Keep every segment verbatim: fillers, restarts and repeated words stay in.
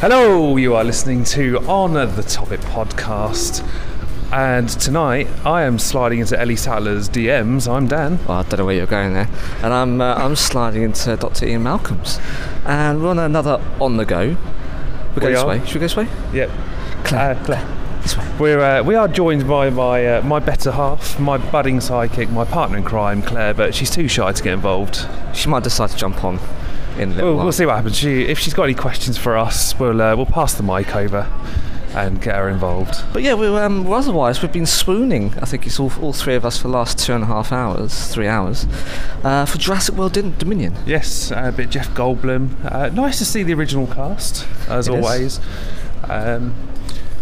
Hello, you are listening to Honor the Topic Podcast, and tonight I am sliding into Ellie Sattler's D Ms. I'm Dan. Well, I don't know where you're going there. And I'm uh, I'm sliding into Doctor Ian Malcolm's, and we're on another on the go. We're going we this way. Should we go this way? Yep. Claire, uh, Claire. This way. We're uh, we are joined by my uh, my better half, my budding psychic, my partner in crime, Claire. But she's too shy to get involved. She might decide to jump on. In we'll, we'll see what happens. She, if she's got any questions for us, we'll uh, we'll pass the mic over and get her involved. But yeah, we, um, otherwise we've been swooning. I think it's all, all three of us for the last two and a half hours, three hours, uh, for Jurassic World Dominion. Yes, a bit Jeff Goldblum. Uh, nice to see the original cast, as it always. Um,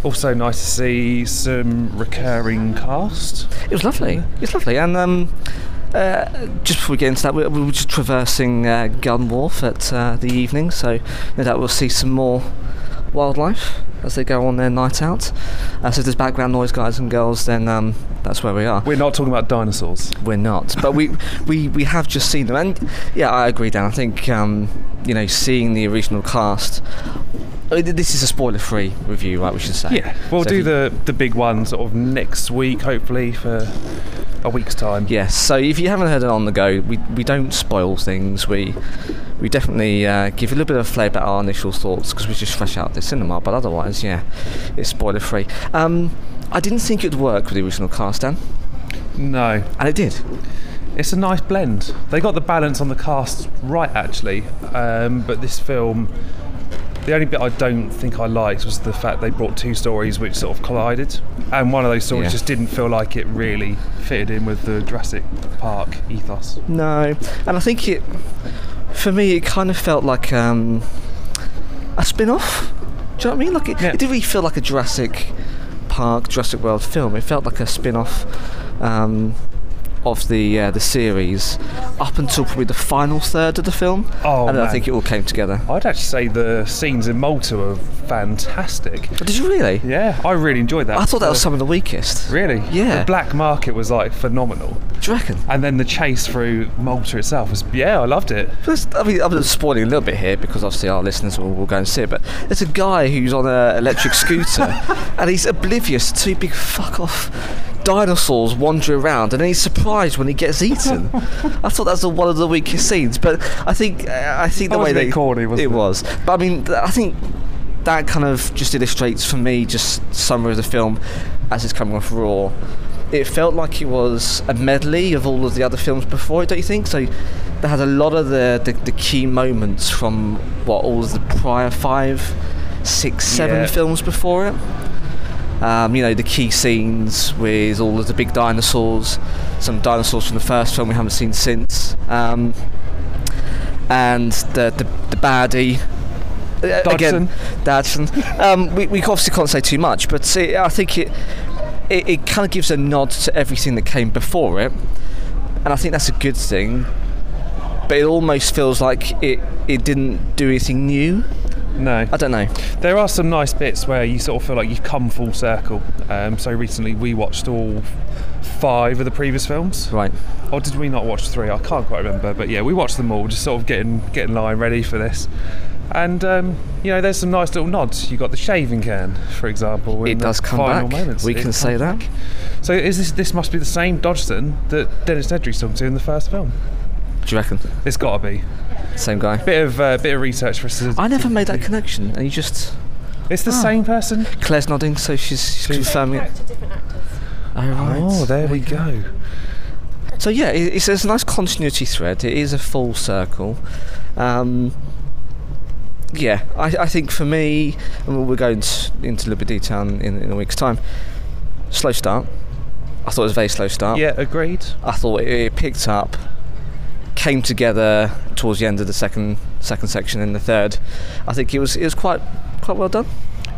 also nice to see some recurring cast. It was lovely. It was lovely, and. Um, Uh, just before we get into that, we, we were just traversing uh, Gun Wharf at uh, the evening, so no doubt we'll see some more wildlife as they go on their night out. Uh, so if there's background noise, guys and girls, then um, that's where we are. We're not talking about dinosaurs. We're not, but we, we, we have just seen them. And yeah, I agree, Dan. I think um, you know, seeing the original cast. This is a spoiler-free review, right? We should say. Yeah, we'll so do the the big one sort of next week, hopefully for a week's time. Yes. So if you haven't heard it on the go, we we don't spoil things. We we definitely uh, give a little bit of a flavour about our initial thoughts because we're just fresh out of the cinema. But otherwise, yeah, it's spoiler-free. Um, I didn't think it'd work with the original cast, Dan. No, and it did. It's a nice blend. They got the balance on the cast right, actually. Um, but this film. The only bit I don't think I liked was the fact they brought two stories which sort of collided, and one of those stories yeah. just didn't feel like it really fitted in with the Jurassic Park ethos. No, and I think it, for me, it kind of felt like um, a spin-off. Do you know what I mean? Like it, yeah. it didn't really feel like a Jurassic Park, Jurassic World film. It felt like a spin-off um, of the uh, the series up until probably the final third of the film, oh, and then I think it all came together. I'd actually say the scenes in Malta were fantastic. Did you really? Yeah, I really enjoyed that. I thought that was some of the weakest. Really? Yeah. The black market was like phenomenal. Do you reckon? And then the chase through Malta itself was, yeah, I loved it. But I mean, I'm spoiling a little bit here because obviously our listeners will, will go and see it, but there's a guy who's on an electric scooter and he's oblivious to big fuck off dinosaurs wandering around, and then he's surprised when he gets eaten. I thought that was one of the weakest scenes, but I think uh, I think that the way they corny, wasn't it, it was. But I mean, I think that kind of just illustrates for me just summary of the film as it's coming off raw. It felt like it was a medley of all of the other films before it, don't you think? So they had a lot of the the, the key moments from what all of the prior five, six, seven yeah. films before it. Um, you know, the key scenes with all of the big dinosaurs, some dinosaurs from the first film we haven't seen since, um, and the, the the baddie Dodson. Again, Dodson. Um, we we obviously can't say too much, but it, I think it, it it kind of gives a nod to everything that came before it, and I think that's a good thing. But it almost feels like it it didn't do anything new. No, I don't know. There are some nice bits where you sort of feel like you've come full circle. Um, so recently we watched all five of the previous films, right? Or did we not watch three? I can't quite remember. But yeah, we watched them all, just sort of getting getting line ready for this. And um, you know, there's some nice little nods. You got the shaving can, for example. In it does the come final back. Moments. We it can say that. Back. So is this this must be the same Dodson that Dennis Nedry sung to in the first film? Do you reckon? It's got to be. Same guy. Bit of uh, bit of research for us. I never made that connection, and you just. It's the oh. same person. Claire's nodding, so she's, she's confirming it. Oh, right. oh, there, there we go. go. So yeah, it, it's, it's a nice continuity thread. It is a full circle. Um, yeah, I, I think for me, and we'll go into, into a little bit of detail in, in a week's time. Slow start. I thought it was a very slow start. Yeah, agreed. I thought it, it picked up. Came together towards the end of the second second section and the third. I think it was it was quite quite well done.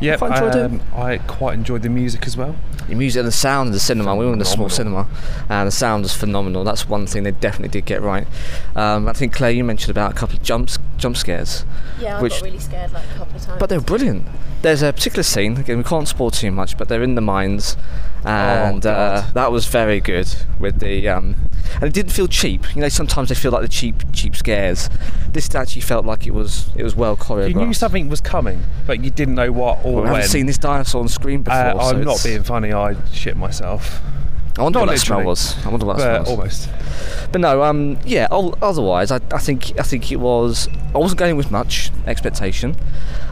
Yeah, I enjoyed um, it. I quite enjoyed the music as well. The music and the sound of the cinema. Phenomenal. We were in a small cinema, and the sound was phenomenal. That's one thing they definitely did get right. Um, I think Claire, you mentioned about a couple of jumps jump scares. Yeah, I which, got really scared like a couple of times. But they were brilliant. There's a particular scene again. We can't spoil too much, but they're in the mines, and oh, uh, that was very good with the. Um, and it didn't feel cheap. You know, sometimes they feel like the cheap, cheap scares. This actually felt like it was, it was well choreographed. You knew something was coming, but you didn't know what or well, when. I haven't seen this dinosaur on screen before. Uh, I'm so not being funny. I shit myself. I wonder what that smell was. I wonder what that smell was. Almost. But no, um, yeah. Otherwise, I, I think I think it was. I wasn't going with much expectation.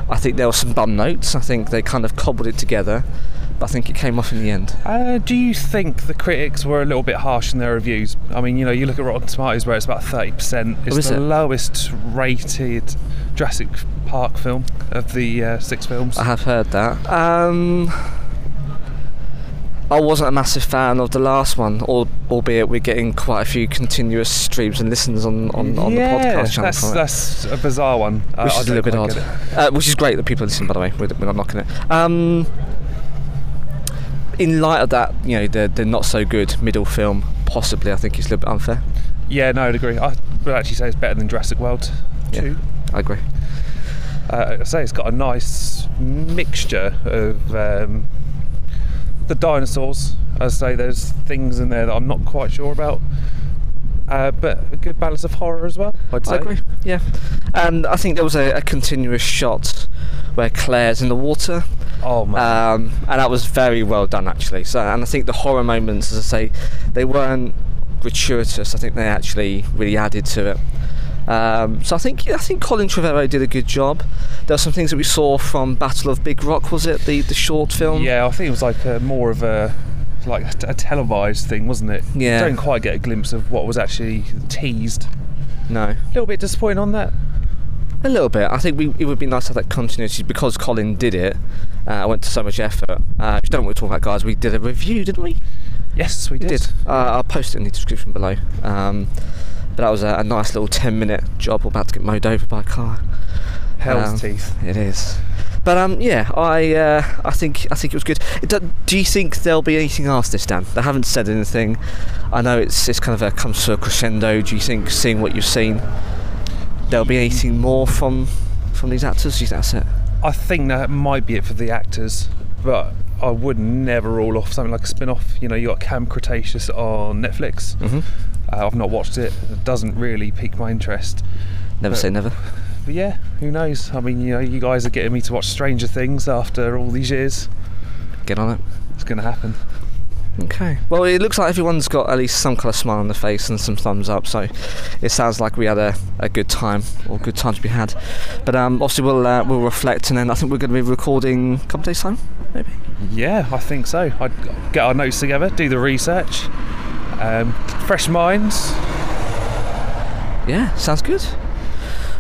I think there were some bum notes. I think they kind of cobbled it together. But I think it came off in the end. Uh, do you think the critics were a little bit harsh in their reviews? I mean, you know, you look at Rotten Tomatoes where it's about thirty percent. It's oh, the it? lowest rated Jurassic Park film of the uh, six films. I have heard that. Um... I wasn't a massive fan of the last one, albeit we're getting quite a few continuous streams and listens on, on, on yeah, the podcast channel. That's, that's a bizarre one. Which uh, is a little bit odd. Uh, which is great that people listen, by the way. We're, we're not knocking it. Um, in light of that, you know, the, the not so good middle film, possibly, I think it's a little bit unfair. Yeah, no, I'd agree. I would actually say it's better than Jurassic World two. Yeah, I agree. Uh, I'd say it's got a nice mixture of... Um, the dinosaurs. I say there's things in there that I'm not quite sure about, uh, but a good balance of horror as well, I'd say. I agree, yeah. And I think there was a, a continuous shot where Claire's in the water. Oh man. Um, and that was very well done actually. So, and I think the horror moments, as I say, they weren't gratuitous. I think they actually really added to it. Um, so I think I think Colin Trevorrow did a good job. There were some things that we saw from Battle of Big Rock, was it the the short film? Yeah, I think it was like a, more of a like a, a televised thing, wasn't it? Yeah. You don't quite get a glimpse of what was actually teased. No. A little bit disappointing on that. A little bit. I think we, it would be nice to have that continuity because Colin did it. I uh, went to so much effort. Uh, if you don't want to talk about, guys, we did a review, didn't we? Yes, we did. We did. Uh, I'll post it in the description below. Um, But that was a, a nice little ten minute job. We're about to get mowed over by a car. Hell's um, teeth. It is. But um, yeah, I uh, I think I think it was good. It do, do you think there'll be anything after this, Dan? They haven't said anything. I know it's it's kind of a comes to a crescendo. Do you think, seeing what you've seen, there'll be anything more from from these actors? Do you think that's it? I think that might be it for the actors, but I would never rule off something like a spin-off. You know, you got Camp Cretaceous on Netflix. Mm-hmm. Uh, I've not watched it. It doesn't really pique my interest. Never but, say never. But yeah, who knows? I mean, you know, you guys are getting me to watch Stranger Things after all these years. Get on it. It's going to happen. Okay. Well, it looks like everyone's got at least some kind of smile on the face and some thumbs up, so it sounds like we had a, a good time, or good time to be had. But um, obviously we'll uh, we'll reflect, and then I think we're going to be recording a couple of days' time, maybe? Yeah, I think so. I'd get our notes together, do the research. Um, fresh minds. Yeah, sounds good.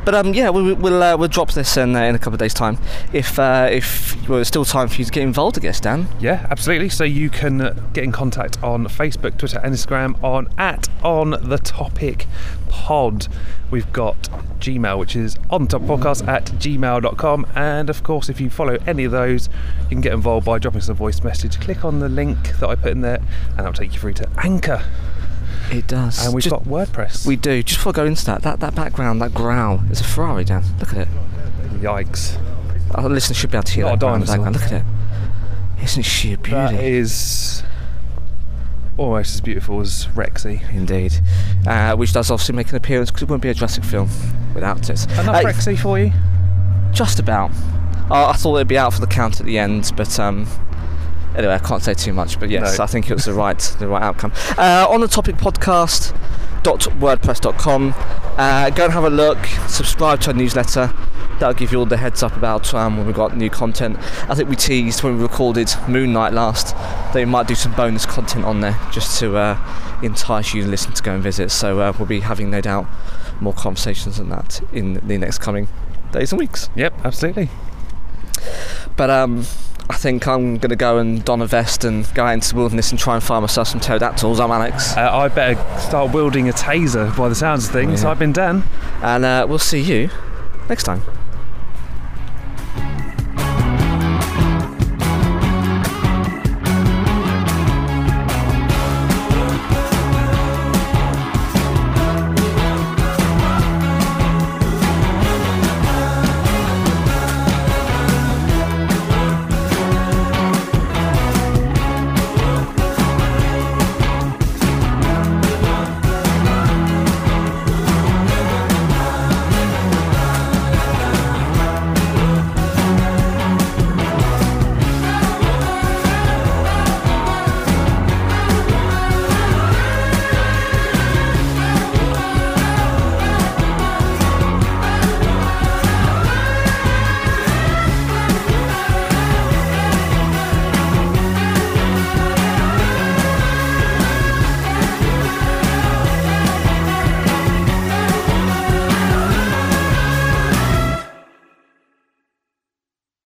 But um, yeah, we, we'll uh, we'll drop this in uh, in a couple of days' time. If uh, if well, it's still time for you to get involved, I guess, Dan. Yeah, absolutely. So you can get in contact on Facebook, Twitter, and Instagram on at On the Topic Pod. We've got Gmail, which is ontopodcast at gmail dot com, and of course, if you follow any of those, you can get involved by dropping us a voice message. Click on the link that I put in there, and that'll take you through to Anchor. It does. And we've just got WordPress. We do. Just before I go into that, that, that background, that growl, it's a Ferrari, Dan. Look at it. Yikes. Our listeners should be able to hear Not that. Not a dinosaur. Look at it. Isn't sheer beauty? That is almost as beautiful as Rexy. Indeed. Uh, which does obviously make an appearance, because it wouldn't be a Jurassic film without it. Enough uh, Rexy for you? Just about. I, I thought it'd be out for the count at the end, but... Um, Anyway, I can't say too much, but yes, no. I think it was the right the right outcome. Uh, on the Topic Podcast dot wordpress dot com. Uh, go and have a look. Subscribe to our newsletter. That'll give you all the heads up about um, when we've got new content. I think we teased when we recorded Moon Knight last that we might do some bonus content on there just to uh, entice you to listen to go and visit. So uh, we'll be having, no doubt, more conversations on that in the next coming days and weeks. Yep, absolutely. But um, I think I'm going to go and don a vest and go out into the wilderness and try and find myself some pterodactyls. I'm Alex. Uh, I better start wielding a taser by the sounds of things. Oh, yeah. I've been Dan. And uh, we'll see you next time.